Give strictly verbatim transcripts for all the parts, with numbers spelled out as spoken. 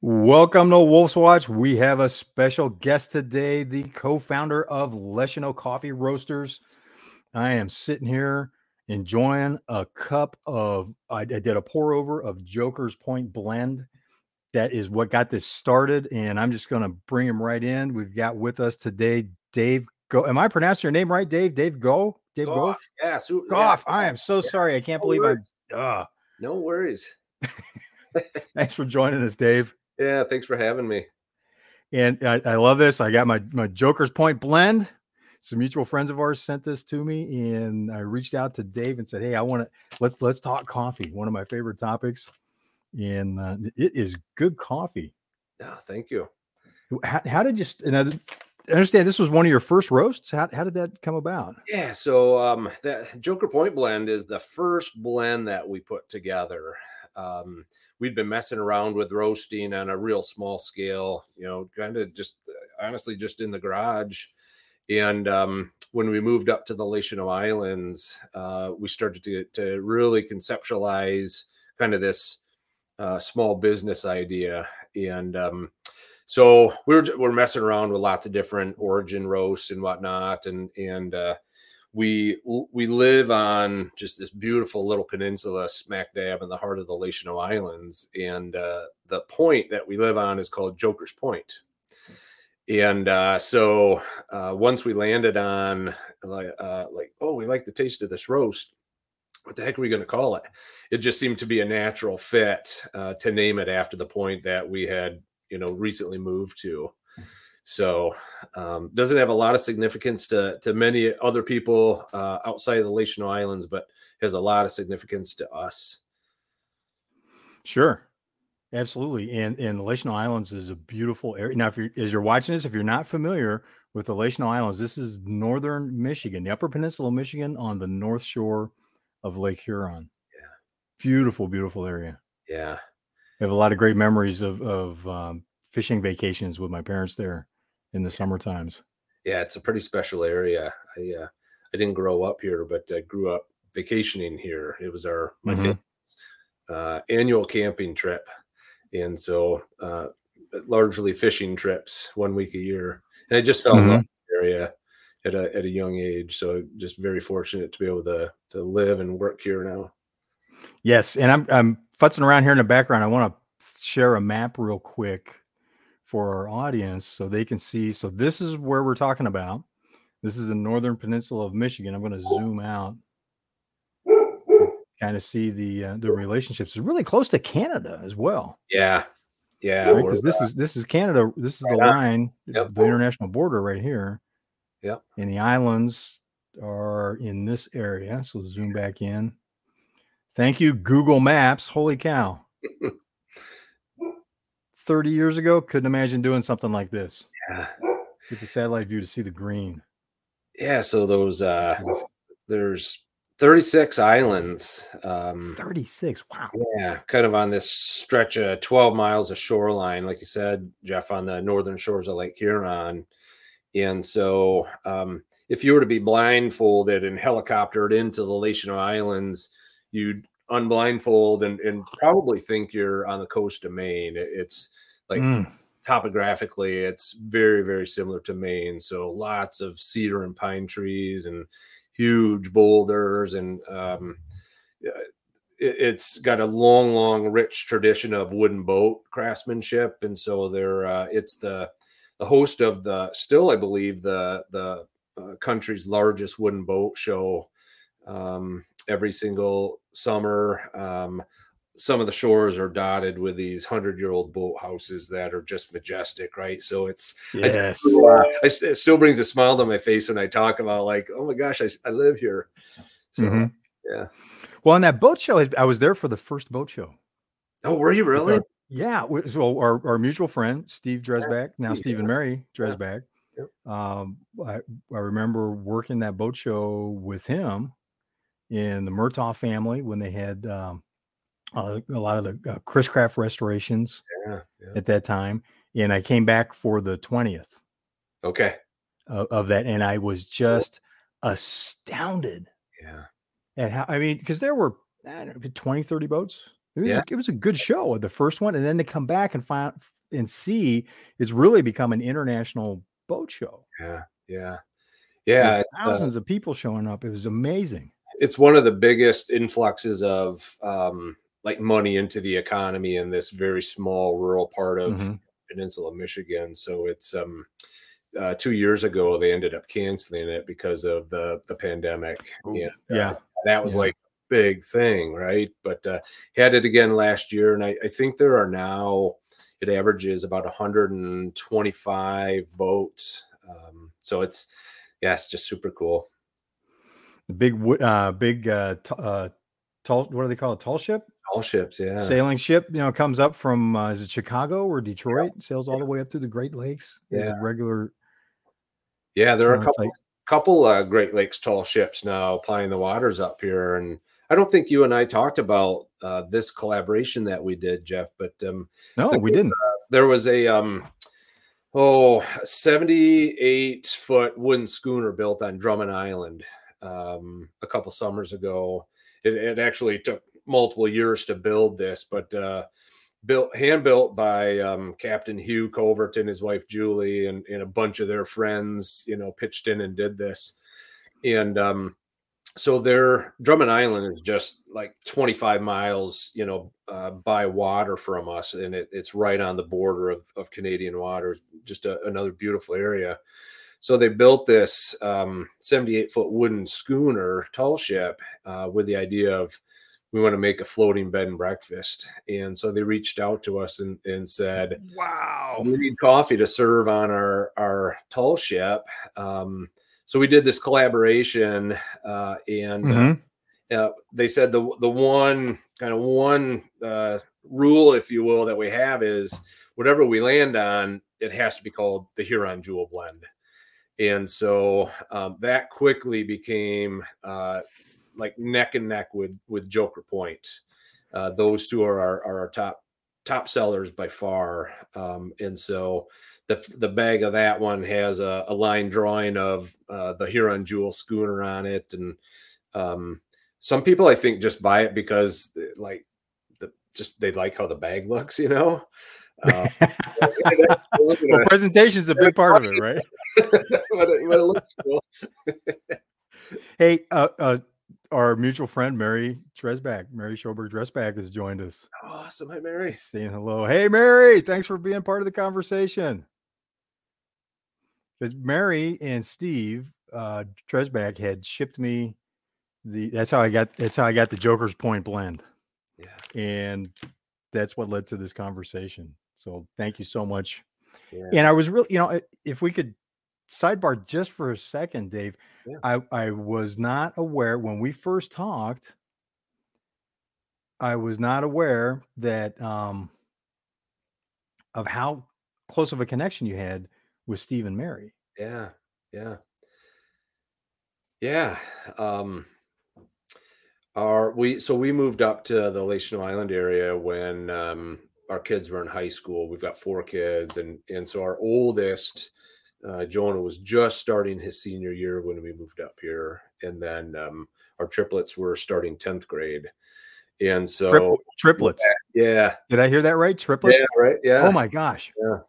Welcome to Wolf's Watch. We have a special guest today, the co-founder of Les Cheneaux Coffee Roasters. I am sitting here enjoying a cup of, I did a pour over of Joker's Point Blend. That is what got this started, and I'm just going to bring him right in. We've got with us today, Dave Goff. Am I pronouncing your name right, Dave? Dave Go? Dave Goff? Yes. Goff. Yeah. I am so yeah. sorry. I can't no believe worries. I. Uh. No worries. Thanks for joining us, Dave. Yeah, thanks for having me. And I, I love this. I got my, my Joker's Point Blend. Some mutual friends of ours sent this to me, and I reached out to Dave and said, "Hey, I want to let's let's talk coffee. One of my favorite topics, and uh, it is good coffee." Yeah, oh, thank you. How, how did you? And I understand this was one of your first roasts. How how did that come about? Yeah, so um, that Joker Point Blend is the first blend that we put together. Um, we'd been messing around with roasting on a real small scale, you know, kind of just honestly just in the garage. And um, when we moved up to the Les Cheneaux Islands, uh, we started to, to really conceptualize kind of this uh, small business idea. And um, so we were, we're messing around with lots of different origin roasts and whatnot. And, and uh, we, we live on just this beautiful little peninsula smack dab in the heart of the Les Cheneaux Islands. And uh, the point that we live on is called Joker's Point. And uh, so uh, once we landed on uh, like, oh, we like the taste of this roast. What the heck are we going to call it? It just seemed to be a natural fit uh, to name it after the point that we had, you know, recently moved to. So um, doesn't have a lot of significance to, to many other people uh, outside of the Les Cheneaux Islands, but has a lot of significance to us. Sure. Absolutely. And, and the Les Cheneaux Islands is a beautiful area. Now, if you're, as you're watching this, if you're not familiar with the Les Cheneaux Islands, this is Northern Michigan, the Upper Peninsula of Michigan on the north shore of Lake Huron. Yeah. Beautiful, beautiful area. Yeah. I have a lot of great memories of, of um, fishing vacations with my parents there in the summer times. Yeah. It's a pretty special area. I, uh, I didn't grow up here, but I grew up vacationing here. It was our, my mm-hmm. family, uh, annual camping trip. And so, uh, largely fishing trips one week a year. And I just fell mm-hmm. in love with the area at a, at a young age. So just very fortunate to be able to, to live and work here now. Yes. And I'm, I'm futzing around here in the background. I want to share a map real quick for our audience so they can see. So this is where we're talking about. This is the Northern Peninsula of Michigan. I'm going to zoom out, kind of see the uh, the relationships. It's really close to Canada as well. Yeah, yeah. Because right? this is this is Canada. This is the line, yep. the international border right here. Yeah. And the islands are in this area. So zoom back in. Thank you, Google Maps. Holy cow! Thirty years ago, couldn't imagine doing something like this. Yeah. Get the satellite view to see the green. Yeah. So those uh, there's. thirty-six islands. Um, thirty-six. Wow. Yeah. Kind of on this stretch of twelve miles of shoreline, like you said, Jeff, on the northern shores of Lake Huron. And so um, if you were to be blindfolded and helicoptered into the Les Cheneaux Islands, you'd unblindfold and, and probably think you're on the coast of Maine. It's like mm. topographically, it's very, very similar to Maine. So lots of cedar and pine trees and huge boulders, and um, it, it's got a long, long, rich tradition of wooden boat craftsmanship. And so they're uh, it's the the host of the still, I believe, the the uh, country's largest wooden boat show um, every single summer. Um, some of the shores are dotted with these hundred-year-old boat houses that are just majestic, right? So it's yes. I, uh, I, it still brings a smile to my face when I talk about like, oh my gosh, I, I live here. So mm-hmm. yeah. Well, and that boat show, I was there for the first boat show. Oh, were you really? Our, yeah. So our, our mutual friend Steve Dresbach, now yeah. Steve and Mary Dresbach. Yeah. Um, I, I remember working that boat show with him in the Murtaugh family when they had. Um, Uh, a lot of the uh, Chris Craft restorations yeah, yeah. at that time. And I came back for the twentieth okay. of, of that. And I was just astounded yeah. at how, I mean, because there were I don't know, twenty, thirty boats. It was, yeah. it was a good show, the first one, and then to come back and find and see, it's really become an international boat show. Yeah, yeah, yeah. Thousands uh, of people showing up. It was amazing. It's one of the biggest influxes of um, like money into the economy in this very small rural part of mm-hmm. Peninsula Michigan. So it's um, uh, two years ago they ended up canceling it because of the the pandemic. Ooh, and, yeah, uh, that was yeah. like. big thing, right? But uh, had it again last year, and I, I think there are now, it averages about one hundred twenty-five boats. Um, so it's, yeah, it's just super cool. Big, uh, big, uh, t- uh, tall, what do they call it? Tall ship? Tall ships, yeah. Sailing ship, you know, comes up from, uh, is it Chicago or Detroit? Yeah. Sails all yeah. the way up through the Great Lakes. Yeah. Is it regular? Yeah, there are you know, a couple, like, couple uh, Great Lakes tall ships now plying the waters up here, and I don't think you and I talked about uh, this collaboration that we did, Jeff, but um, no, the, we didn't. Uh, there was a um, oh, seventy-eight foot wooden schooner built on Drummond Island um, a couple summers ago. It, it actually took multiple years to build this, but uh, built hand built by um, Captain Hugh Covert and his wife Julie, and, and a bunch of their friends, you know, pitched in and did this, and. Um, So their Drummond Island is just like twenty-five miles, you know, uh, by water from us. And it, it's right on the border of, of Canadian waters, just a, another beautiful area. So they built this um, seventy-eight foot wooden schooner, tall ship, uh, with the idea of we want to make a floating bed and breakfast. And so they reached out to us and, and said, wow, we need coffee to serve on our, our tall ship. Um So we did this collaboration, uh, and mm-hmm. uh, uh, they said the the one kind of one uh, rule, if you will, that we have is whatever we land on, it has to be called the Huron Jewel Blend. And so um, that quickly became uh, like neck and neck with with Joker Point. Uh, those two are our, are our top top sellers by far, um, and so. The the bag of that one has a, a line drawing of uh, the Huron Jewel schooner on it. And um, some people, I think, just buy it because they, like the just they like how the bag looks, you know. Uh, well, presentation is a big part of it, right? But it, but it looks cool. Hey, uh, uh, our mutual friend, Mary Dresbach, Mary Schoberg Dresbach has joined us. Awesome. Hi, Mary. Saying hello. Hey, Mary. Thanks for being part of the conversation. Because Mary and Steve uh, Dresbach had shipped me the. That's how I got. That's how I got the Joker's Point blend. Yeah, and that's what led to this conversation. So thank you so much. Yeah. And I was really, you know, if we could sidebar just for a second, Dave, yeah. I I was not aware when we first talked. I was not aware that um, of how close of a connection you had with Steve and Mary. Yeah, yeah, yeah. Um, our we so we moved up to the Les Cheneaux Island area when um, our kids were in high school. We've got four kids, and and so our oldest uh, Jonah was just starting his senior year when we moved up here, and then um, our triplets were starting tenth grade. And so Tripl- triplets. Yeah. Did I hear that right? Triplets. Yeah, right. Yeah. Oh my gosh. Yeah.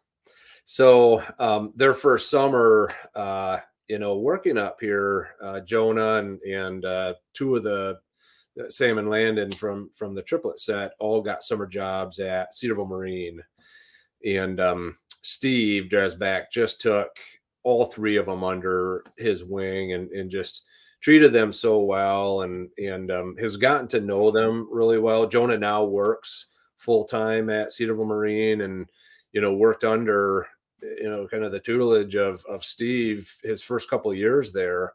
So um, their first summer, uh, you know, working up here, uh, Jonah and, and uh, two of the Sam and Landon from, from the triplet set all got summer jobs at Cedarville Marine, and um, Steve Dresbach just took all three of them under his wing and, and just treated them so well, and and um, has gotten to know them really well. Jonah now works full time at Cedarville Marine, and you know worked under you know kind of the tutelage of of Steve his first couple of years there.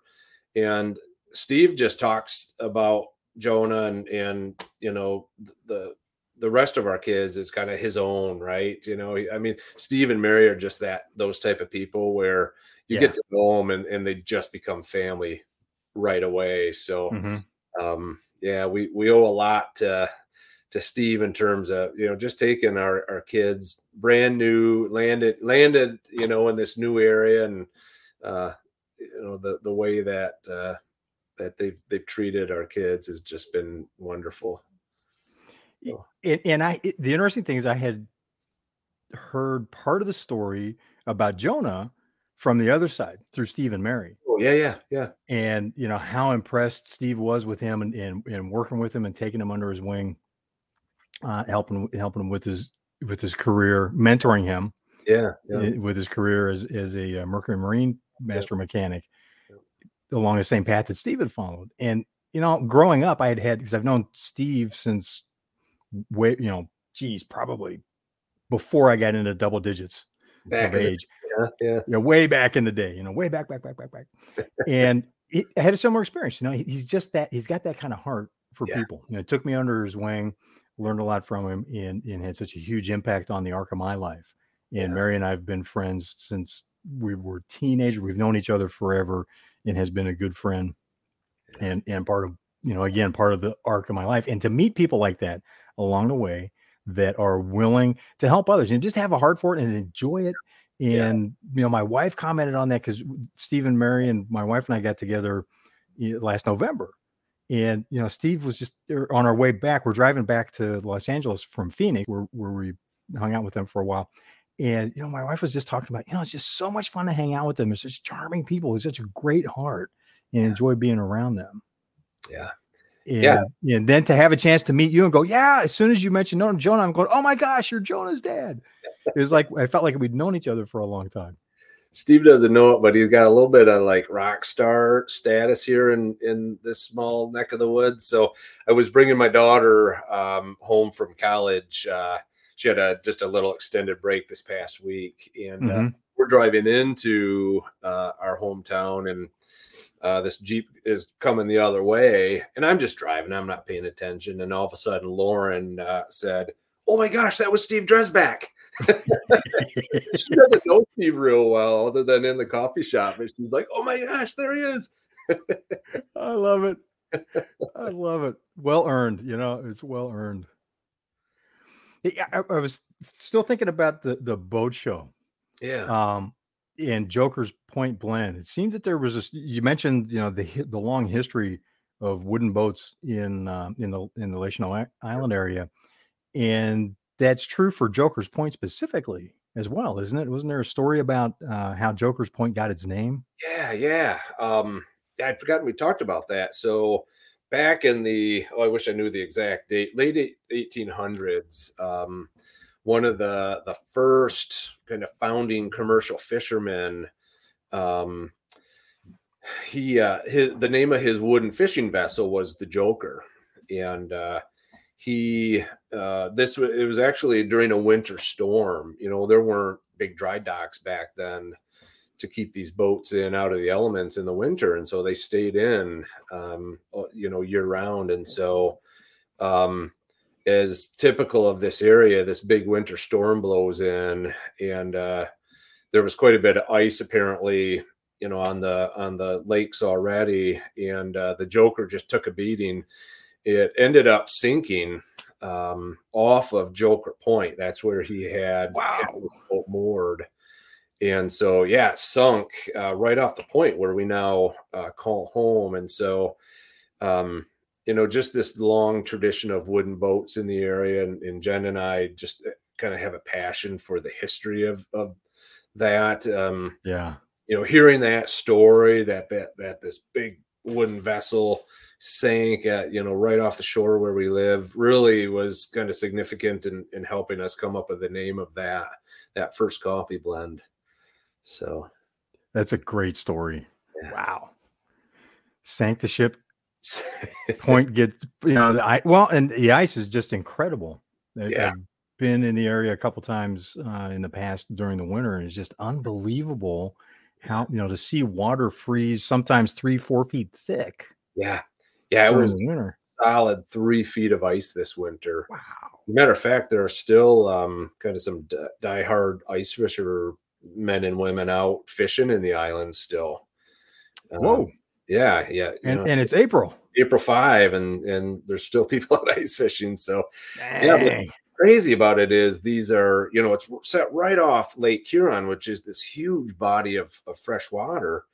And Steve just talks about Jonah, and and you know the the rest of our kids is kind of his own, right? You know, I mean, Steve and Mary are just that those type of people where you yeah. get to know them, and and they just become family right away. So mm-hmm. um yeah we we owe a lot to to Steve in terms of you know just taking our our kids brand new landed landed you know in this new area, and uh you know the the way that uh that they've they've treated our kids has just been wonderful. And, and I, it, the interesting thing is I had heard part of the story about Jonah from the other side through Steve and Mary. Oh, yeah, yeah, yeah. And, you know, how impressed Steve was with him and, and, and working with him and taking him under his wing, uh, helping, helping him with his, with his career, mentoring him. Yeah. yeah. With his career as, as a Mercury Marine master yeah. mechanic yeah. along the same path that Steve had followed. And, you know, growing up, I had had, because I've known Steve since way, you know, geez, probably before I got into double digits back of age. The, yeah, yeah. You know, way back in the day, you know, way back, back, back, back, back. And it, I had a similar experience. You know, he, he's just that, he's got that kind of heart for yeah. people. You know, it took me under his wing, learned a lot from him, and, and had such a huge impact on the arc of my life. And yeah. Mary and I have been friends since we were teenagers. We've known each other forever and has been a good friend and, and part of, you know, again, part of the arc of my life. And to meet people like that along the way that are willing to help others and just have a heart for it and enjoy it. And, yeah. you know, my wife commented on that because Steve and Mary and my wife and I got together last November. And, you know, Steve was just on our way back. We're driving back to Los Angeles from Phoenix where, where we hung out with them for a while. And, you know, my wife was just talking about, you know, it's just so much fun to hang out with them. They're such charming people. It's such a great heart and yeah. enjoy being around them. Yeah. And, yeah. and then to have a chance to meet you and go, yeah, as soon as you mentioned Jonah, I'm going, oh my gosh, you're Jonah's dad. It was like, I felt like we'd known each other for a long time. Steve doesn't know it, but he's got a little bit of like rock star status here in, in this small neck of the woods. So I was bringing my daughter um, home from college. Uh, she had a, just a little extended break this past week, and mm-hmm. uh, we're driving into uh, our hometown, and Uh, this Jeep is coming the other way, and I'm just driving. I'm not paying attention. And all of a sudden, Lauren uh, said, oh, my gosh, that was Steve Dresbach. She doesn't know Steve real well other than in the coffee shop. And she's like, oh, my gosh, there he is. I love it. I love it. Well earned. You know, it's well earned. I, I was still thinking about the, the boat show. Yeah. Um, and Joker's Point Blend. It seemed that there was a, you mentioned, you know, the the long history of wooden boats in uh, in the in the Les Cheneaux Island area, and that's true for Joker's Point specifically as well, isn't it? Wasn't there a story about uh, how Joker's Point got its name? Yeah, yeah. Um, I'd forgotten we talked about that. So back in the oh, I wish I knew the exact date, late eighteen hundreds. Um, One of the, the first kind of founding commercial fishermen, um, he uh, his, the name of his wooden fishing vessel was the Joker, and uh, he uh, this it was actually during a winter storm. You know, there weren't big dry docks back then to keep these boats in out of the elements in the winter, and so they stayed in, um, you know, year round, and so. Um, As typical of this area, this big winter storm blows in, and uh, there was quite a bit of ice apparently, you know, on the on the lakes already, and uh, the Joker just took a beating. It ended up sinking um, off of Joker Point. That's where he had wow. moored, and so yeah, it sunk uh, right off the point where we now uh, call home, and so. Um, You know, just this long tradition of wooden boats in the area, and, and Jen and I just kind of have a passion for the history of, of that. Um, yeah, you know, hearing that story that that that this big wooden vessel sank at, you know, right off the shore where we live really was kind of significant in, in helping us come up with the name of that that first coffee blend. So that's a great story. Yeah. Wow, sank the ship. Point gets, you know, the ice, well, and the ice is just incredible. Yeah. I've been in the area a couple times uh, in the past during the winter, and it's just unbelievable how, you know, to see water freeze sometimes three, four feet thick. Yeah. Yeah. It was winter. Solid three feet of ice this winter. Wow. Matter of fact, there are still um, kind of some d- diehard ice fisher men and women out fishing in the islands still. Um, Whoa. Yeah, yeah, and know, and it's April, April five, and and there's still people out ice fishing. So, dang. Yeah, what's crazy about it is these are, you know, it's set right off Lake Huron, which is this huge body of, of fresh water,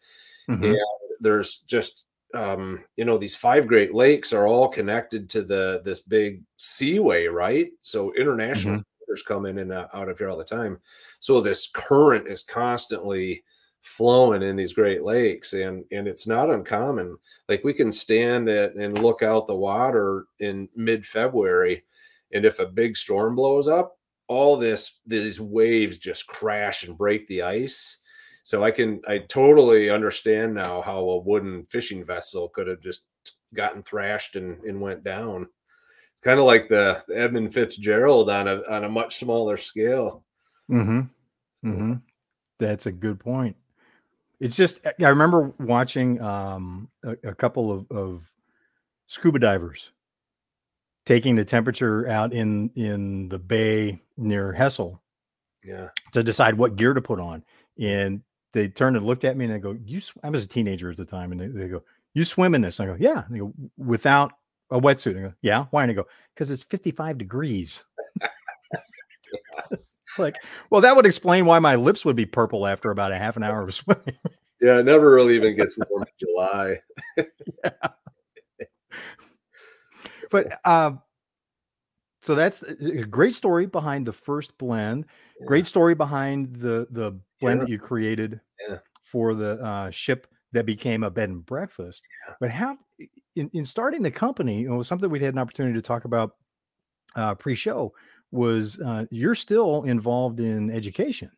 mm-hmm. and there's just um, you know, these five Great Lakes are all connected to the this big seaway, right? So international mm-hmm. come in and out of here all the time. So this current is constantly flowing in these Great Lakes, and and it's not uncommon. Like, we can stand at and look out the water in mid-February, and if a big storm blows up, all this these waves just crash and break the ice. So I can I totally understand now how a wooden fishing vessel could have just gotten thrashed and, and went down. It's kind of like the, the Edmund Fitzgerald on a on a much smaller scale. Mm-hmm. Mm-hmm. That's a good point. It's just, I remember watching um, a, a couple of, of scuba divers taking the temperature out in, in the bay near Hessel, yeah, to decide what gear to put on. And they turned and looked at me and they go, "You, sw-" I was a teenager at the time. And they, they go, "You swim in this?" And I go, "Yeah." And they go, "Without a wetsuit?" And I go, "Yeah." "Why?" And I go, "Because it's fifty-five degrees. It's like, well, that would explain why my lips would be purple after about a half an hour of swimming. Yeah, it never really even gets warm in July. Yeah. But uh, so that's a great story behind the first blend. Yeah. Great story behind the the blend yeah. that you created yeah. for the uh, ship that became a bed and breakfast. Yeah. But how in, in starting the company, you know, something we'd had an opportunity to talk about uh, pre-show. was uh, you're still involved in education.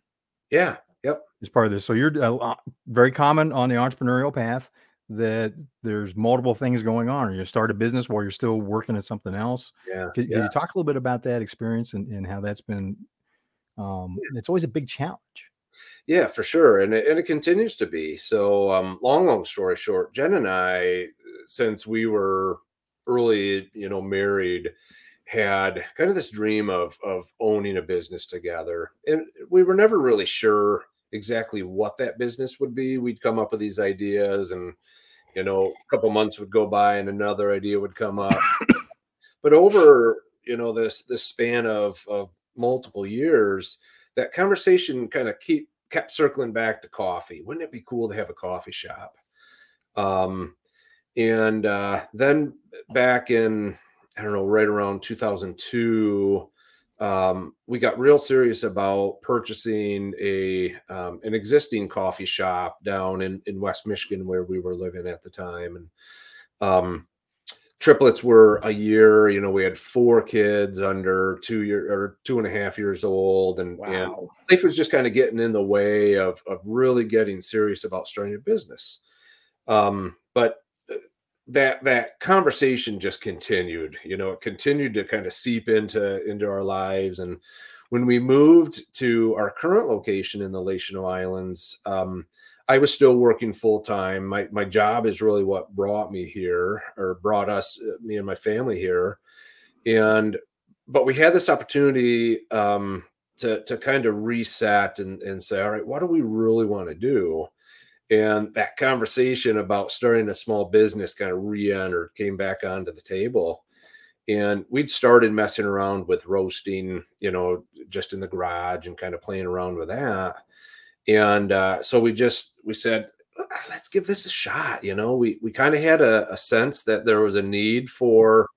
Yeah. Yep. As part of this. So you're uh, very common on the entrepreneurial path that there's multiple things going on, or you start a business while you're still working at something else. Yeah. Can, yeah. can you talk a little bit about that experience and, and how that's been, um, it's always a big challenge. Yeah, for sure. And it, and it continues to be. So um, long, long story short, Jen and I, since we were early, you know, married, had kind of this dream of of owning a business together, and we were never really sure exactly what that business would be. We'd come up with these ideas, and you know, a couple months would go by, and another idea would come up. But over you know this this span of of multiple years, that conversation kind of keep kept circling back to coffee. Wouldn't it be cool to have a coffee shop? Um, and uh, then back in. I don't know, right around two thousand two, um, we got real serious about purchasing a um, an existing coffee shop down in, in West Michigan where we were living at the time. And um, triplets were a year, you know, we had four kids under two year or two and a half years old. And, wow. and life was just kind of getting in the way of, of really getting serious about starting a business. Um, but that that conversation just continued, you know, it continued to kind of seep into, into our lives. And when we moved to our current location in the Les Cheneaux Islands, um, I was still working full time. My my job is really what brought me here or brought us, me and my family here. And, but we had this opportunity um, to, to kind of reset and, and say, all right, what do we really want to do? And that conversation about starting a small business kind of re-entered, came back onto the table. And we'd started messing around with roasting, you know, just in the garage and kind of playing around with that. And uh, so we just, we said, let's give this a shot. You know, we we kind of had a, a sense that there was a need for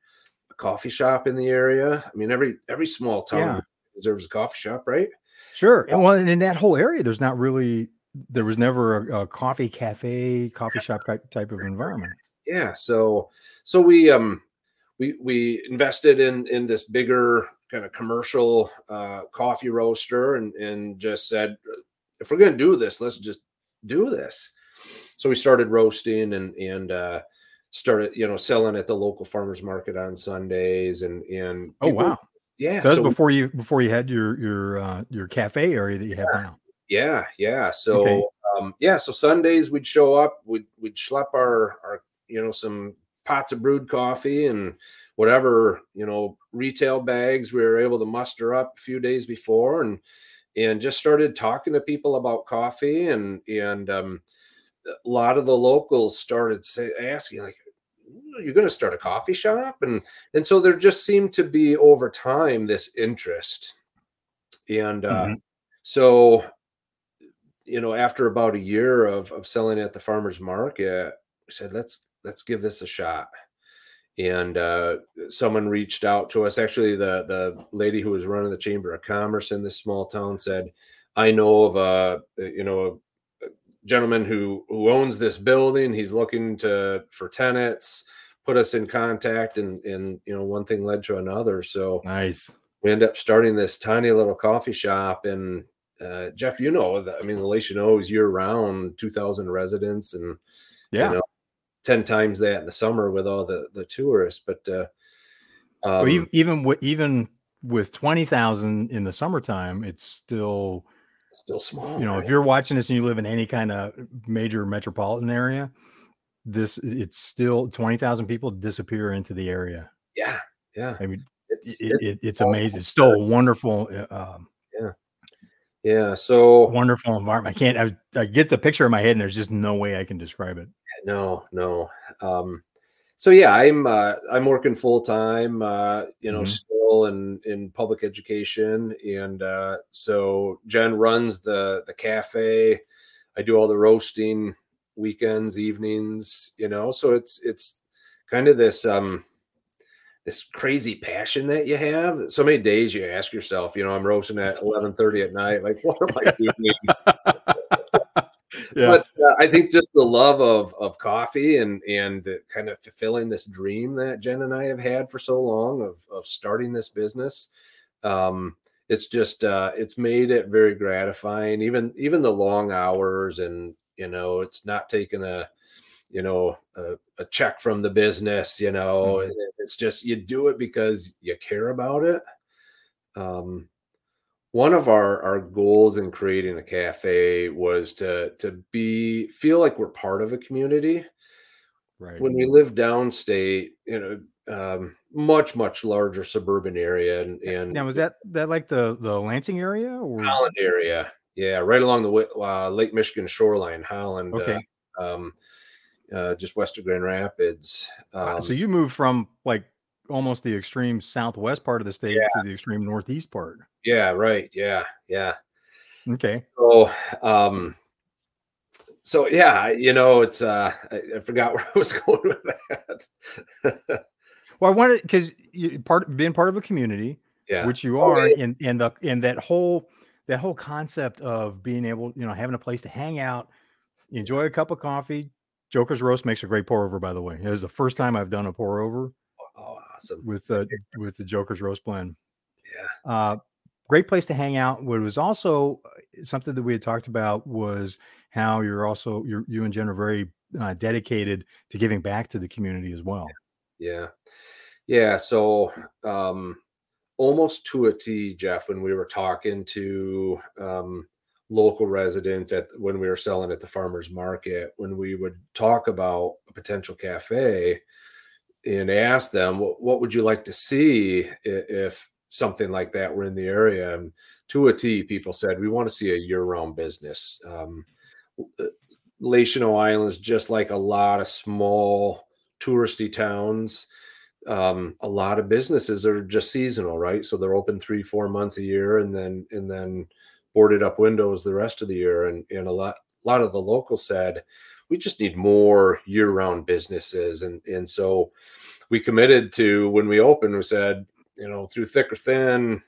a coffee shop in the area. I mean, every every small town yeah. deserves a coffee shop, right? Sure. And, well, and in that whole area, there's not really... there was never a, a coffee cafe, coffee shop type of environment. Yeah. So, so we, um, we, we invested in, in this bigger kind of commercial, uh, coffee roaster and, and just said, if we're going to do this, let's just do this. So we started roasting and, and, uh, started, you know, selling at the local farmers market on Sundays and, and. Oh, people, wow. Yeah. So, so before we, you, before you had your, your, uh, your cafe area that you have yeah. now. Yeah. Yeah. So, okay. um, yeah. So Sundays we'd show up, we'd, we'd schlep our, our, you know, some pots of brewed coffee and whatever, you know, retail bags we were able to muster up a few days before and, and just started talking to people about coffee. And, and, um, a lot of the locals started say, asking like, "You're going to start a coffee shop?" And, and so there just seemed to be over time, this interest. And, uh, mm-hmm. so, you know, after about a year of, of selling at the farmer's market, we said, let's, let's give this a shot. And uh, someone reached out to us. Actually, the, the lady who was running the Chamber of Commerce in this small town said, I know of a, you know, a gentleman who, who owns this building. He's looking to for tenants, put us in contact. And, and, you know, one thing led to another. So nice. We end up starting this tiny little coffee shop. And uh, Jeff, you know, the, I mean, the Les Cheneaux is year round, two thousand residents. And, yeah. You know, ten times that in the summer with all the, the tourists, but uh, um, so even even with, even with twenty thousand in the summertime, it's still still small. You know, right? If you're watching this and you live in any kind of major metropolitan area, this it's still twenty thousand people disappear into the area. Yeah, yeah. I mean, it's it, it's, it's amazing. It's still a wonderful. Um, yeah, yeah. So wonderful environment. I can't. I, I get the picture in my head, and there's just no way I can describe it. No, no. Um, so yeah, I'm, uh, I'm working full time, uh, you know, mm-hmm. still in, in public education. And, uh, so Jen runs the, the cafe. I do all the roasting weekends, evenings, you know, so it's, it's kind of this, um, this crazy passion that you have. So many days you ask yourself, you know, I'm roasting at eleven thirty at night. Like, what am I doing? Yeah. But uh, I think just the love of of coffee and and kind of fulfilling this dream that Jen and I have had for so long of of starting this business, um, it's just uh, it's made it very gratifying. Even even the long hours, and you know, it's not taking a you know a, a check from the business. You know, mm-hmm. It's just you do it because you care about it. Um, One of our, our goals in creating a cafe was to, to be feel like we're part of a community. Right. When we lived downstate, you know, um, much, much larger suburban area. And, and now, was that, that like the, the Lansing area or Holland area? Yeah. Right along the uh, Lake Michigan shoreline, Holland, okay. uh, um, uh, just west of Grand Rapids. Um, wow, so you moved from like almost the extreme southwest part of the state yeah. to the extreme northeast part. Yeah, right. Yeah, yeah. Okay. So, um, so yeah, you know, it's, uh, I, I forgot where I was going with that. Well, I wanted, because you part, being part of a community, yeah. which you are, oh, yeah. and, and, the, and that whole, that whole concept of being able, you know, having a place to hang out, enjoy a cup of coffee. Joker's Roast makes a great pour over, by the way. It was the first time I've done a pour over. Oh, awesome. With uh, with the Joker's Roast Blend. Yeah. Uh, great place to hang out. What was also something that we had talked about was how you're also, you're, you and Jen are very uh, dedicated to giving back to the community as well. Yeah. Yeah. So um, almost to a T, Jeff, when we were talking to um, local residents at when we were selling at the farmer's market, when we would talk about a potential cafe, and ask them, what, what would you like to see if, if something like that were in the area? And to a T, people said, we want to see a year-round business. Um, Les Cheneaux Islands, just like a lot of small touristy towns, um, a lot of businesses are just seasonal, right? So they're open three, four months a year, and then and then boarded up windows the rest of the year. And, and a lot, a lot of the locals said, we just need more year-round businesses. And, and so we committed to, when we opened, we said, you know, through thick or thin,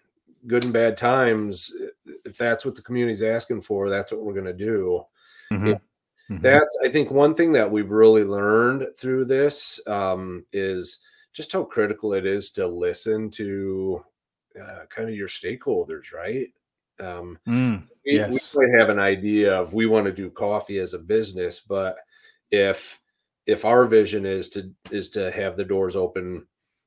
good and bad times, if that's what the community's asking for, that's what we're going to do. Mm-hmm. Mm-hmm. That's, I think, one thing that we've really learned through this um, is just how critical it is to listen to uh, kind of your stakeholders, right? Um, mm, we, yes. we might have an idea of, we want to do coffee as a business, but if, if our vision is to, is to have the doors open,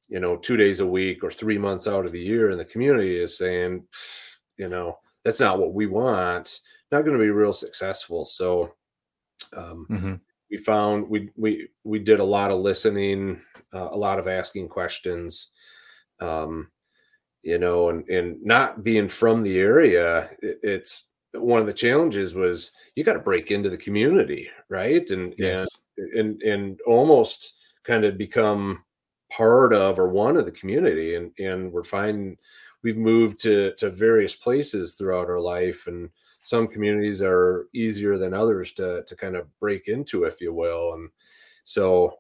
you know, two days a week or three months out of the year, and the community is saying, you know, that's not what we want, not going to be real successful. So, um, mm-hmm. we found, we, we, we did a lot of listening, uh, a lot of asking questions, um, you know, and, and not being from the area, it, it's one of the challenges was you got to break into the community, right? And, yes. and, and, and almost kind of become part of, or one of the community. And, and we're finding we've moved to, to various places throughout our life, and some communities are easier than others to, to kind of break into, if you will. And so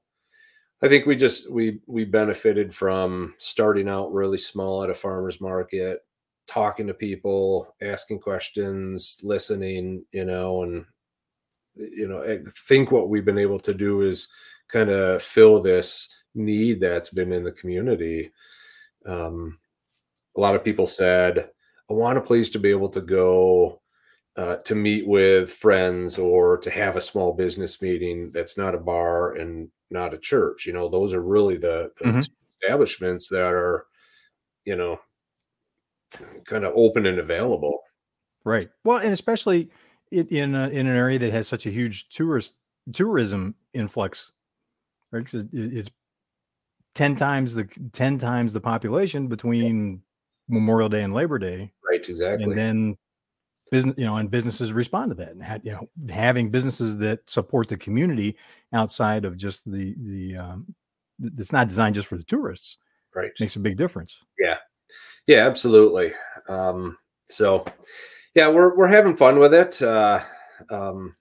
I think we just, we, we benefited from starting out really small at a farmer's market, talking to people, asking questions, listening, you know, and, you know, I think what we've been able to do is kind of fill this need that's been in the community. Um, a lot of people said, I want a place to be able to go uh, to meet with friends or to have a small business meeting that's not a bar and not a church. You know, those are really the, the mm-hmm. establishments that are, you know, kind of open and available. Right. Well, and especially in in, a, in an area that has such a huge tourist tourism influx, right? 'Cause it, it's ten times the ten times the population between Memorial Day and Labor Day. Right. Exactly. And then business, you know, and businesses respond to that, and had, you know, having businesses that support the community outside of just the, the, um, it's not designed just for the tourists. Right. Makes a big difference. Yeah. Yeah, absolutely. Um, so yeah, we're, we're having fun with it. Uh, um,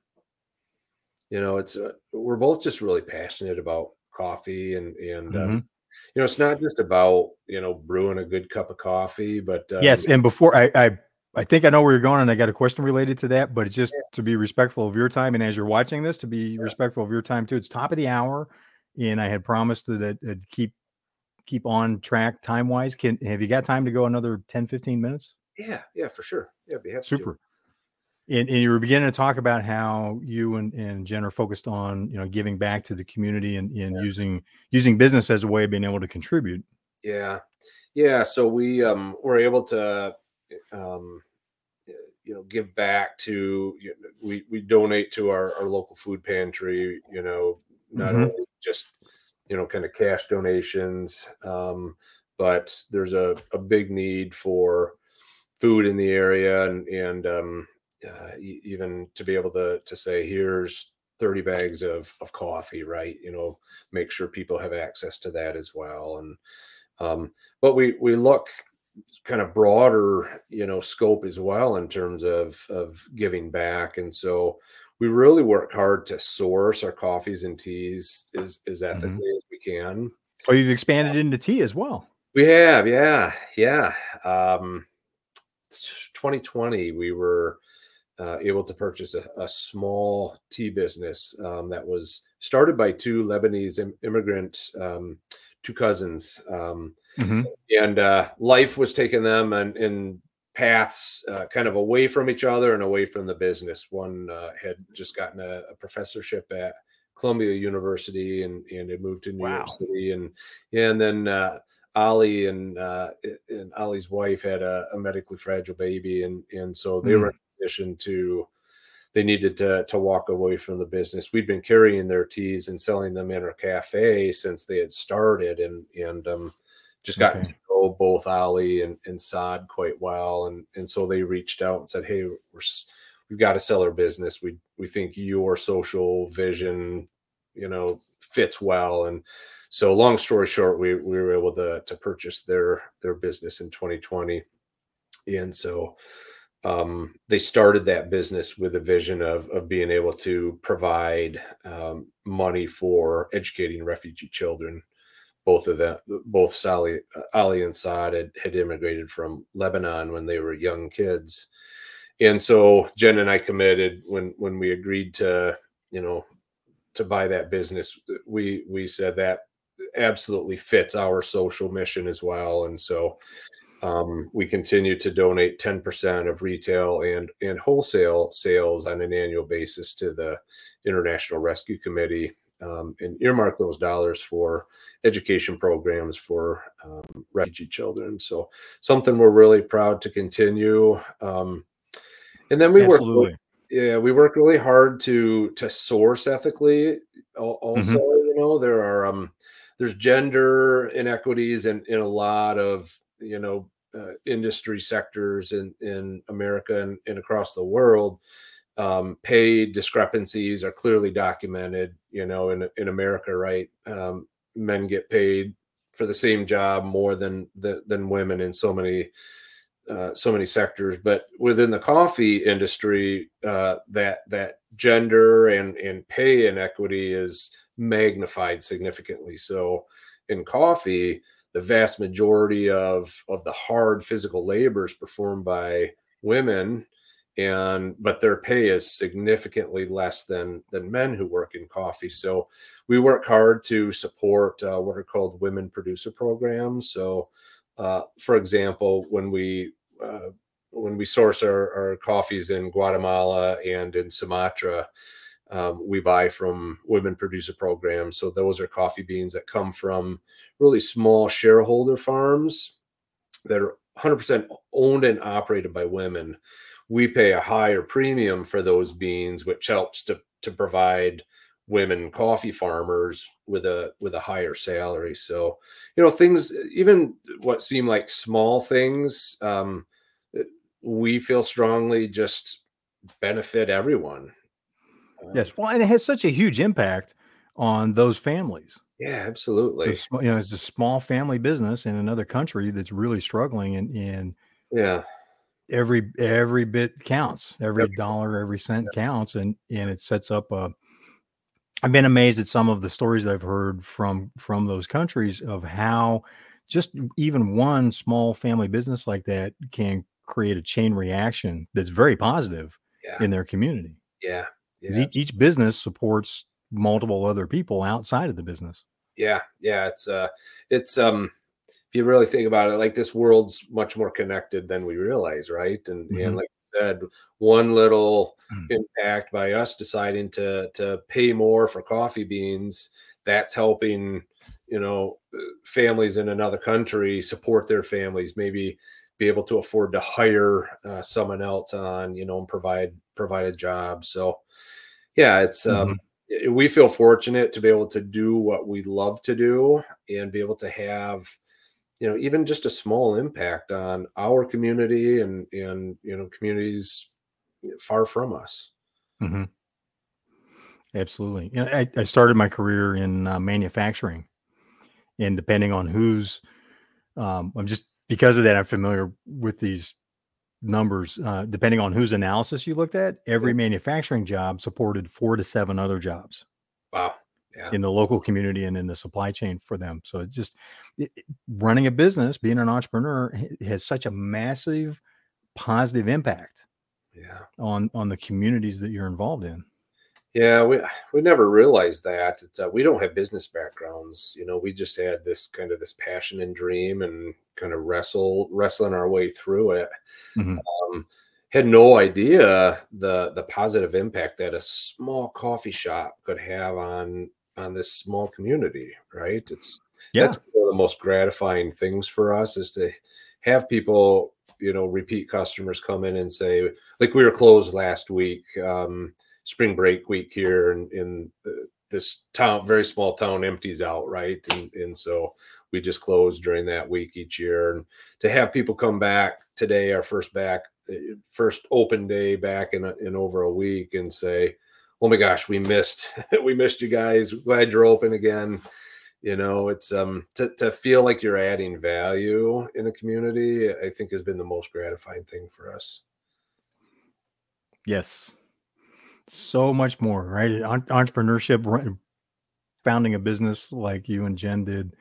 you know, it's, uh, we're both just really passionate about coffee, and, and, mm-hmm. um, you know, it's not just about, you know, brewing a good cup of coffee, but um, yes. And before I, I, I think I know where you're going, and I got a question related to that, but it's just yeah. to be respectful of your time. And as you're watching this, to be yeah. respectful of your time too. It's top of the hour, and I had promised that I'd keep, keep on track time wise. Can, have you got time to go another ten, fifteen minutes? Yeah. Yeah, for sure. Yeah. Be happy. Super. And, and you were beginning to talk about how you and, and Jen are focused on, you know, giving back to the community and, and yeah. using, using business as a way of being able to contribute. Yeah. Yeah. So we, um, were able to, um, you know, give back to, you know, we, we donate to our, our local food pantry, you know, not mm-hmm. only just, you know, kind of cash donations. Um, but there's a, a big need for food in the area, and, and, um, uh, even to be able to, to say, here's thirty bags of, of coffee, right. You know, make sure people have access to that as well. And, um, but we, we look kind of broader, you know, scope as well in terms of, of giving back. And so we really work hard to source our coffees and teas as, as ethically mm-hmm. as we can. Oh, you've expanded into tea as well. We have. Yeah. Yeah. Um, twenty twenty, we were, Uh, able to purchase a, a small tea business um, that was started by two Lebanese im- immigrant, um, two cousins. Um, mm-hmm. And uh, life was taking them in, in paths uh, kind of away from each other and away from the business. One uh, had just gotten a, a professorship at Columbia University, and, and had moved to New wow. York City. And, and then uh, Ali and, uh, and Ali's wife had a, a medically fragile baby. And, and so they mm. were to they needed to to walk away from the business. We'd been carrying their teas and selling them in our cafe since they had started, and and um just got okay. to know both Ali and, and Saad quite well, and and so they reached out and said, hey, we're we've got to sell our business. We we think your social vision, you know, fits well. And so long story short, we we were able to to purchase their their business in twenty twenty. And so Um, they started that business with a vision of, of being able to provide um, money for educating refugee children. Both of them, both Sally, Ali and Saad had, had immigrated from Lebanon when they were young kids. And so Jen and I committed when, when we agreed to, you know, to buy that business, we, we said that absolutely fits our social mission as well. And so Um, we continue to donate ten percent of retail and, and wholesale sales on an annual basis to the International Rescue Committee, um, and earmark those dollars for education programs for um, refugee children. So something we're really proud to continue. Um, and then we Absolutely. work, yeah, we work really hard to to source ethically. Also, mm-hmm. you know, there are um, there's gender inequities in, in a lot of you know, uh, industry sectors in, in America and, and across the world. Um, pay discrepancies are clearly documented, you know, in, in America, right? Um, men get paid for the same job more than, the, than women in so many, uh, so many sectors, but within the coffee industry, uh, that, that gender and, and pay inequity is magnified significantly. So in coffee, the vast majority of, of the hard physical labor is performed by women, and but their pay is significantly less than than men who work in coffee. So we work hard to support uh, what are called women producer programs. So, uh, for example, when we uh, when we source our, our coffees in Guatemala and in Sumatra, um, we buy from women producer programs. So those are coffee beans that come from really small shareholder farms that are one hundred percent owned and operated by women. We pay a higher premium for those beans, which helps to to provide women coffee farmers with a with a higher salary. So, you know, things, even what seem like small things, um, we feel strongly just benefit everyone. Yes, well, and it has such a huge impact on those families. Yeah, absolutely. It's, you know, it's a small family business in another country that's really struggling, and and yeah. Every every bit counts. Every yep. dollar, every cent yep. counts, and and it sets up a. I've been amazed at some of the stories I've heard from from those countries of how just even one small family business like that can create a chain reaction that's very positive yeah. in their community. Yeah, yeah. Each, each business supports multiple other people outside of the business. Yeah, yeah. It's uh, it's um. If you really think about it, like, this world's much more connected than we realize, right? And mm-hmm. and like I said, one little mm-hmm. impact by us deciding to to pay more for coffee beans, that's helping, you know, families in another country support their families, maybe be able to afford to hire uh, someone else on, you know, and provide provide a job. So yeah, it's mm-hmm. um we feel fortunate to be able to do what we love to do and be able to have, you know, even just a small impact on our community and, and, you know, communities far from us. Mm-hmm. Absolutely. And I, I started my career in uh, manufacturing, and depending on who's, um, I'm just, because of that, I'm familiar with these numbers, uh, depending on whose analysis you looked at, every manufacturing job supported four to seven other jobs. Wow. Yeah. In the local community and in the supply chain for them. So it's just it, running a business, being an entrepreneur has such a massive positive impact yeah. on, on the communities that you're involved in. Yeah. We, we never realized that. It's, uh, we don't have business backgrounds. You know, we just had this kind of this passion and dream and kind of wrestle wrestling our way through it. Mm-hmm. Um, had no idea the, the positive impact that a small coffee shop could have on, on this small community, right? It's yeah. that's one of the most gratifying things for us, is to have people, you know, repeat customers come in and say, like, we were closed last week, um, spring break week here, and in this town, very small town, empties out, right? And and so we just closed during that week each year, and to have people come back today, our first back, first open day back in in over a week, and say, oh my gosh, we missed, we missed you guys. Glad you're open again. You know, it's um to, to feel like you're adding value in a community, I think, has been the most gratifying thing for us. Yes. So much more, right? Entrepreneurship, founding a business like you and Jen did,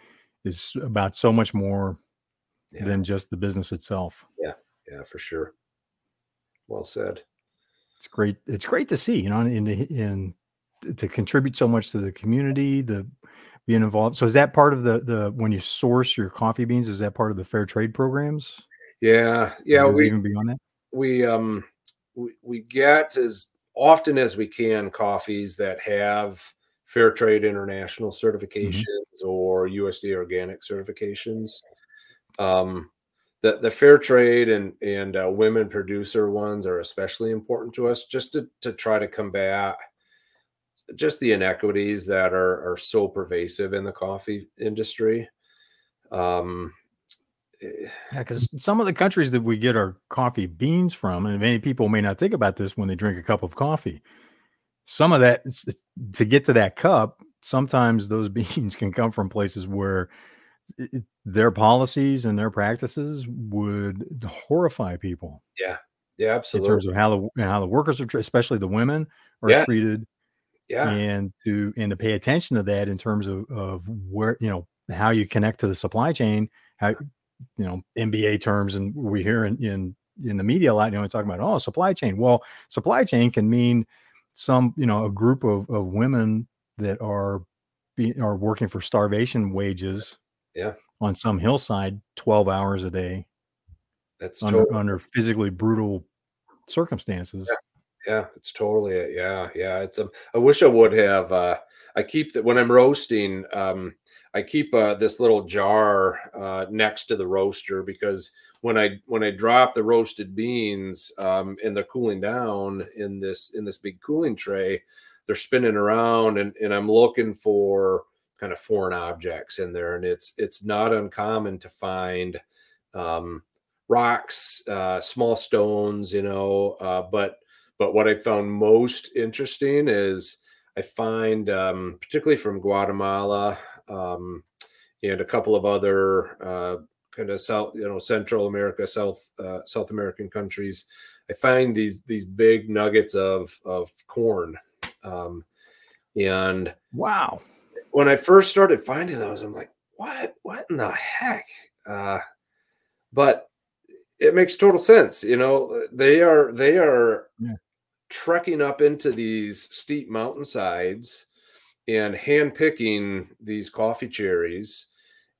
is about so much more yeah. than just the business itself. Yeah. Yeah, for sure. Well said. It's great. It's great to see, you know, and, and to contribute so much to the community, the being involved. So is that part of the, the, when you source your coffee beans, is that part of the fair trade programs? Yeah. Yeah. We even beyond that. We, um, we, we get as often as we can coffees that have Fair Trade International certifications mm-hmm. or U S D A organic certifications. Um, The the fair trade and and uh, women producer ones are especially important to us, just to to try to combat just the inequities that are are so pervasive in the coffee industry. Um, yeah, because some of the countries that we get our coffee beans from, and many people may not think about this when they drink a cup of coffee, some of that, to get to that cup, sometimes those beans can come from places where it, their policies and their practices would horrify people. Yeah. Yeah, absolutely. In terms of how the, how the workers are, especially the women, are yeah. treated Yeah. And to, and to pay attention to that in terms of, of where, you know, how you connect to the supply chain, how, you know, M B A terms. And we hear in, in, in the media a lot, you know, talking about, oh, supply chain. Well, supply chain can mean some, you know, a group of, of women that are be, are working for starvation wages. Yeah. On some hillside, twelve hours a day. That's under, totally. under physically brutal circumstances. Yeah. Yeah, it's totally it. Yeah, yeah. It's um, I wish I would have. Uh, I keep that when I'm roasting. Um, I keep uh, this little jar uh, next to the roaster, because when I when I drop the roasted beans um, and they're cooling down in this in this big cooling tray, they're spinning around, and, and I'm looking for kind of foreign objects in there, and it's it's not uncommon to find um, rocks, uh, small stones, you know, uh, but. But what I found most interesting is I find, um, particularly from Guatemala um, and a couple of other uh, kind of South, you know, Central America, South uh, South American countries, I find these these big nuggets of of corn. Um, and wow, when I first started finding those, I'm like, what? What in the heck? Uh, but it makes total sense, you know. They are they are. Yeah. Trekking up into these steep mountainsides and handpicking these coffee cherries,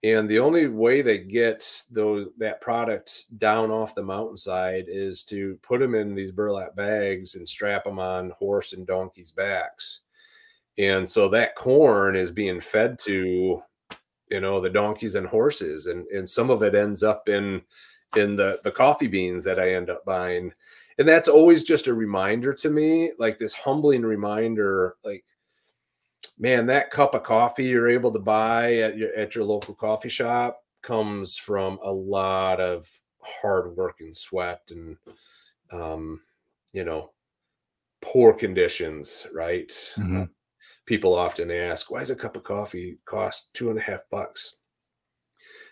and the only way they get those that product down off the mountainside is to put them in these burlap bags and strap them on horse and donkey's backs. And so that corn is being fed to, you know, the donkeys and horses, and and some of it ends up in in the the coffee beans that I end up buying. And that's always just a reminder to me, like this humbling reminder, like, man, that cup of coffee you're able to buy at your, at your local coffee shop comes from a lot of hard work and sweat and, um, you know, poor conditions, right? Mm-hmm. Uh, people often ask, why does a cup of coffee cost two and a half bucks?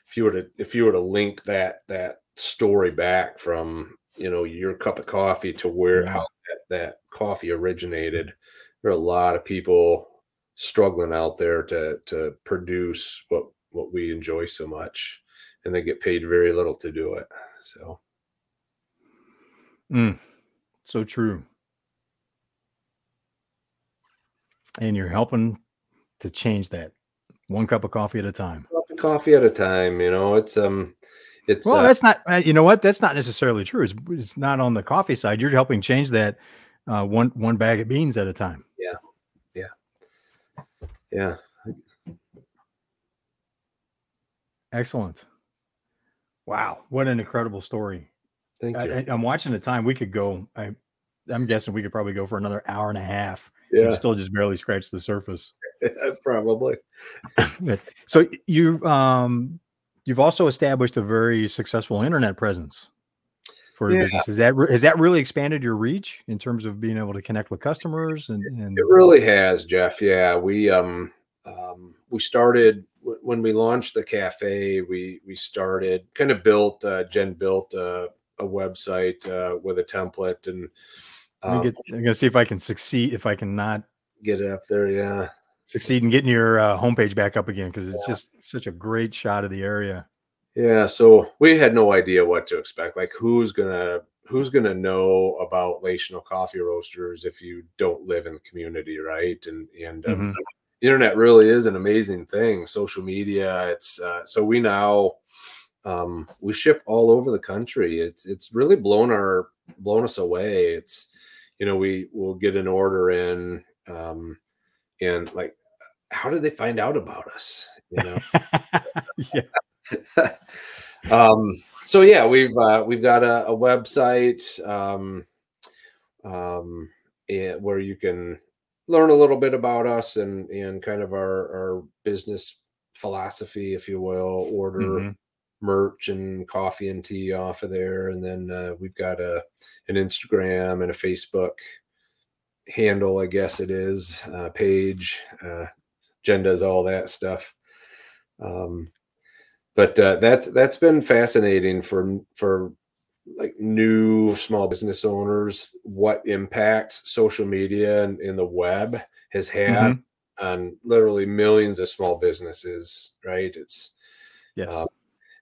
If you were to, if you were to link that, that story back from, you know, your cup of coffee to where yeah. how that, that coffee originated. There are a lot of people struggling out there to to produce what what we enjoy so much, and they get paid very little to do it. So, mm, so true. And you're helping to change that, one cup of coffee at a time. Cup of coffee at a time. You know, it's um. It's, well, uh, that's not, you know what, that's not necessarily true. It's, it's not on the coffee side. You're helping change that uh, one, one bag of beans at a time. Yeah. Yeah. Yeah. Excellent. Wow. What an incredible story. Thank you. I, I, I'm watching the time. We could go, I, I'm guessing we could probably go for another hour and a half. Yeah. And still just barely scratch the surface. Probably. So you've, um, You've also established a very successful internet presence for your yeah. business. Is that re- has that really expanded your reach in terms of being able to connect with customers? And, and- it really has, Jeff. Yeah, we um, um we started w- when we launched the cafe. We we started kind of built. Uh, Jen built uh, a website uh, with a template, and um, get, I'm gonna see if I can succeed. If I can not get it up there, yeah. Succeed in getting your uh, homepage back up again, because it's yeah. just such a great shot of the area. Yeah, so we had no idea what to expect. Like, who's gonna who's gonna know about Les Cheneaux Coffee Roasters if you don't live in the community, right? And and um, mm-hmm. the internet really is an amazing thing. Social media. It's uh, so we now um, we ship all over the country. It's it's really blown our blown us away. It's, you know, we will get an order in. Um, And like, how did they find out about us? You know. yeah. um, so yeah, we've uh, we've got a, a website um, um, it, where you can learn a little bit about us and and kind of our, our business philosophy, if you will. Order mm-hmm. merch and coffee and tea off of there, and then uh, we've got a an Instagram and a Facebook handle, I guess it is, uh, page. Uh, Jen does all that stuff. Um, but uh, that's that's been fascinating for for like new small business owners, what impact social media and, and the web has had mm-hmm. on literally millions of small businesses, right? It's yes. um,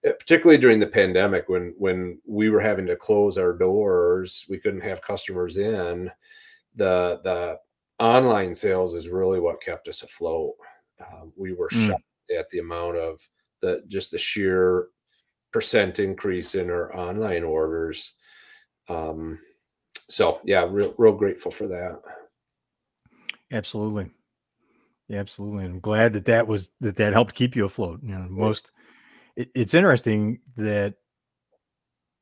particularly during the pandemic when, when we were having to close our doors, we couldn't have customers in. The, the online sales is really what kept us afloat. Uh, we were mm. shocked at the amount of the, just the sheer percent increase in our online orders. Um, so yeah, real, real grateful for that. Absolutely. Yeah, absolutely. And I'm glad that that was, that that helped keep you afloat. You know, most, it, it's interesting that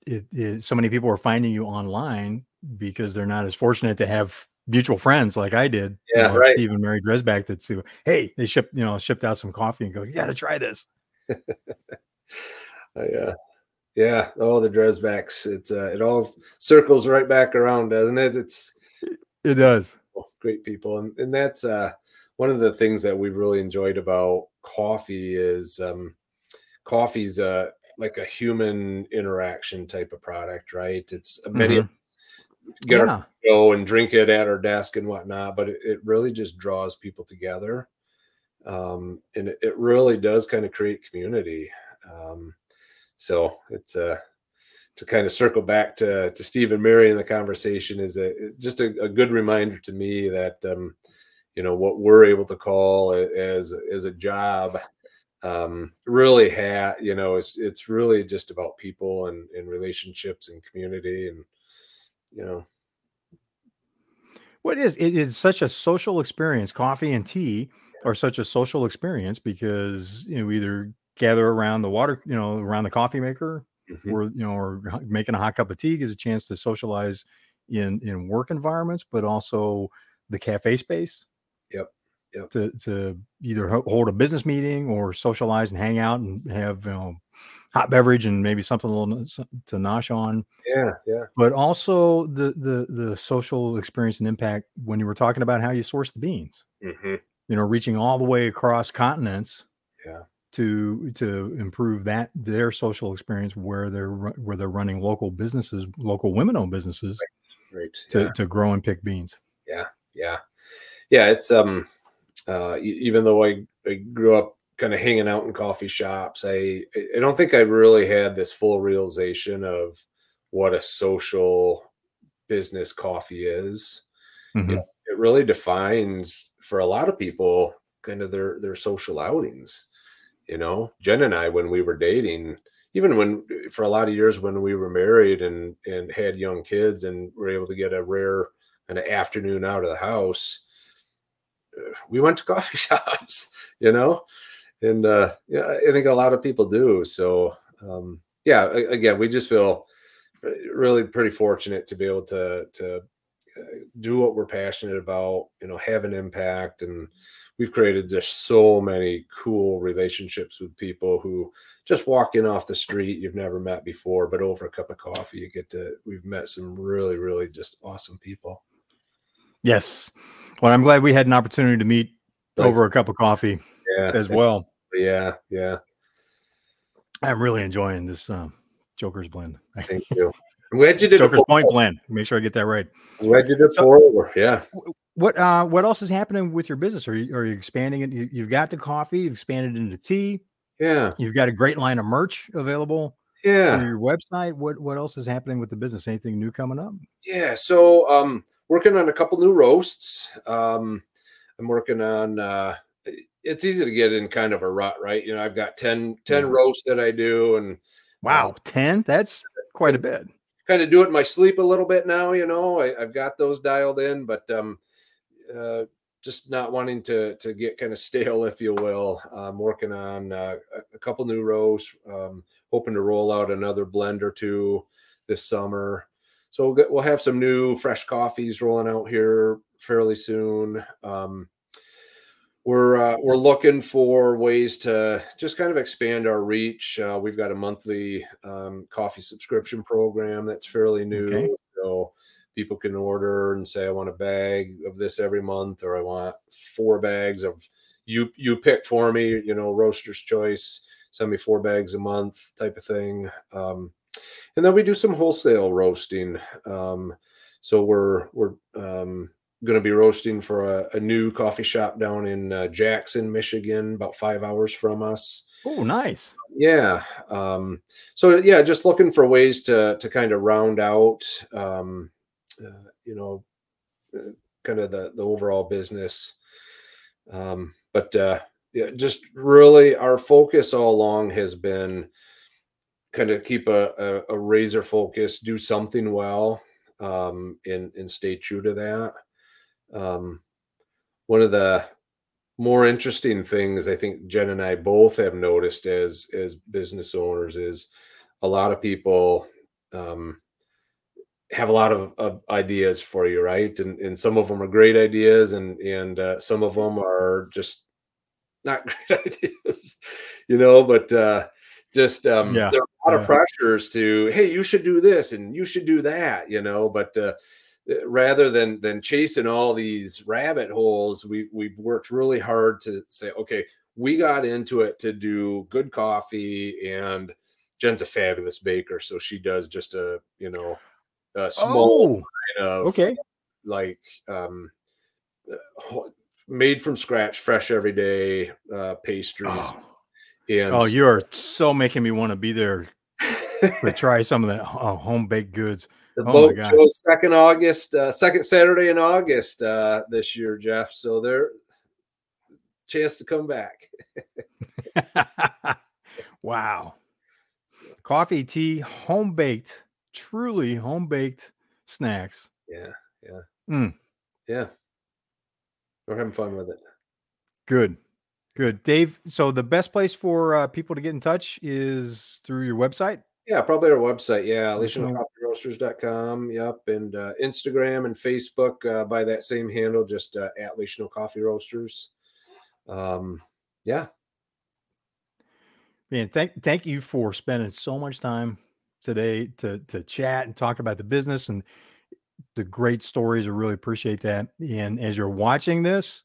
it, it, so many people are finding you online because they're not as fortunate to have mutual friends like I did. Yeah, you know, right. Steve and Mary Dresbach, that's who, hey, they shipped, you know, shipped out some coffee and go, you got to try this. I, uh, yeah. Oh, the Dresbachs. It's uh, it all circles right back around, doesn't it? It's it does. Oh, great people, and and that's uh, one of the things that we really enjoyed about coffee is um, coffee's uh, like a human interaction type of product, right? It's many mm-hmm. get yeah. our go and drink it at our desk and whatnot, but it, it really just draws people together, um, and it, it really does kind of create community. Um, So it's uh, to kind of circle back to, to Steve and Mary in the conversation is a, just a, a good reminder to me that, um, you know, what we're able to call as, as a job um, really, ha- you know, it's it's really just about people and, and relationships and community and, you know. What is, it is such a social experience. Coffee and tea are such a social experience because, you know, either gather around the water, you know, around the coffee maker mm-hmm. or, you know, or making a hot cup of tea gives a chance to socialize in, in work environments, but also the cafe space. Yep. Yep. To, to either hold a business meeting or socialize and hang out and have, you know, hot beverage and maybe something a little to nosh on. Yeah. Yeah. But also the, the, the social experience and impact when you were talking about how you source the beans, mm-hmm. you know, reaching all the way across continents. Yeah. to to improve that their social experience where they're where they're running local businesses, local women-owned businesses right, right, to, yeah. to grow and pick beans. Yeah. Yeah. Yeah. It's um uh even though I, I grew up kind of hanging out in coffee shops, I I don't think I really had this full realization of what a social business coffee is. Mm-hmm. It, it really defines for a lot of people kind of their their social outings. You know, Jen and I, when we were dating, even when for a lot of years when we were married and, and had young kids and were able to get a rare kind of afternoon out of the house, we went to coffee shops, you know, and uh, yeah, I think a lot of people do. So, um, yeah, again, we just feel really pretty fortunate to be able to to do what we're passionate about, you know, have an impact. And we've created just so many cool relationships with people who just walk in off the street you've never met before, but over a cup of coffee, you get to, we've met some really, really just awesome people. Yes. Well, I'm glad we had an opportunity to meet right. over a cup of coffee yeah. as well. Yeah. Yeah. I'm really enjoying this um, Joker's blend. Thank you. I'm glad you did Joker's Point Blend. Make sure I get that right. I'm glad you did so, pour over. Yeah. What uh, what else is happening with your business? Are you are you expanding it? You, you've got the coffee. You've expanded into tea. Yeah. You've got a great line of merch available. Yeah. On your website. What what else is happening with the business? Anything new coming up? Yeah. So um, working on a couple new roasts. Um, I'm working on. Uh, it's easy to get in kind of a rut, right? You know, I've got ten, ten mm-hmm. roasts that I do, and wow, um, ten. That's quite a bit. Kind of do it in my sleep a little bit now, you know, I, I've got those dialed in, but um, uh, just not wanting to to get kind of stale, if you will. I'm working on uh, a couple new rows, um, hoping to roll out another blend or two this summer. So we'll, get, we'll have some new fresh coffees rolling out here fairly soon. Um, We're uh, we're looking for ways to just kind of expand our reach. Uh, we've got a monthly um, coffee subscription program that's fairly new. Okay. So people can order and say, I want a bag of this every month, or I want four bags of you you pick for me, you know, roaster's choice, send me four bags a month type of thing. Um, And then we do some wholesale roasting. Um, so we're we're um, going to be roasting for a, a new coffee shop down in uh, Jackson, Michigan, about five hours from us. Oh, nice. Yeah. Um, so, yeah, just looking for ways to to kind of round out, um, uh, you know, uh, kind of the, the overall business. Um, but uh, yeah, just really our focus all along has been kind of keep a, a, a razor focus, do something well, um, and, and stay true to that. Um, one of the more interesting things I think Jen and I both have noticed as, as business owners is a lot of people, um, have a lot of, of ideas for you. Right. And, and some of them are great ideas and, and, uh, some of them are just not great ideas, you know, but, uh, just, um, yeah. there are a lot yeah. of pressures to, hey, you should do this and you should do that, you know, but, uh, rather than than chasing all these rabbit holes, we we've worked really hard to say, okay, we got into it to do good coffee, and Jen's a fabulous baker, so she does just a you know a small oh, kind of okay like um made from scratch, fresh every day uh, pastries. Oh, and oh you are so making me want to be there to try some of that oh, home baked goods. The boat oh shows second August, uh, second Saturday in August uh, this year, Jeff. So they're chance to come back. Wow, coffee, tea, home baked, truly home baked snacks. Yeah, yeah, mm. yeah. We're having fun with it. Good, good, Dave. So the best place for uh, people to get in touch is through your website. Yeah, probably our website. Yeah, Les Cheneaux Coffee Roasters dot com. Yep, and uh, Instagram and Facebook uh, by that same handle, just uh, at Les Cheneaux Coffee Roasters. Um, yeah, man. Thank, thank you for spending so much time today to to chat and talk about the business and the great stories. I really appreciate that. And as you're watching this,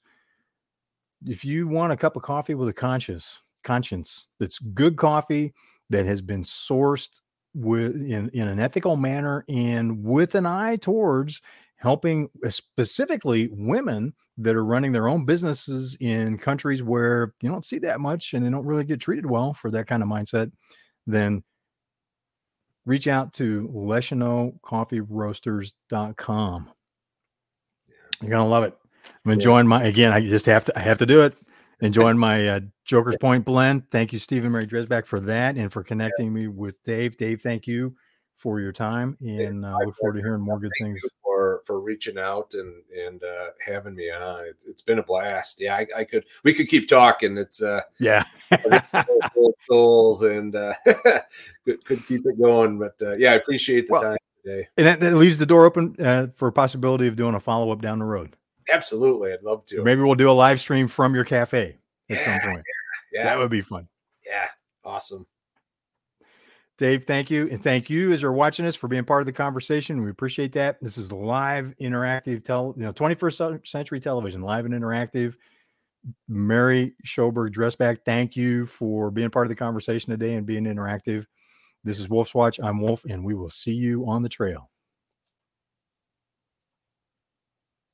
if you want a cup of coffee with a conscience, conscience that's good coffee, that has been sourced with in, in an ethical manner and with an eye towards helping specifically women that are running their own businesses in countries where you don't see that much and they don't really get treated well for that kind of mindset, then reach out to Les Cheneaux Coffee Roasters dot com. You're going to love it. I'm enjoying yeah. my, again, I just have to, I have to do it. Enjoying my uh, Joker's Point blend. Thank you, Steve and Mary Dresbach, for that and for connecting yeah. me with Dave. Dave, thank you for your time, and I uh, look forward to hearing more good thank things. You for for reaching out and and uh, having me on. It's, it's been a blast. Yeah, I, I could we could keep talking. It's uh yeah, goals and uh, could could keep it going. But uh, yeah, I appreciate the well, time today, and that, that leaves the door open uh, for a possibility of doing a follow up down the road. Absolutely. I'd love to. Maybe we'll do a live stream from your cafe at yeah, some point. Yeah, yeah. That would be fun. Yeah. Awesome. Dave, thank you. And thank you as you're watching us for being part of the conversation. We appreciate that. This is live, interactive, tele, you know, twenty-first century television, live and interactive. Mary Schoberg Dresbach, thank you for being part of the conversation today and being interactive. This is Wolf's Watch. I'm Wolf, and we will see you on the trail.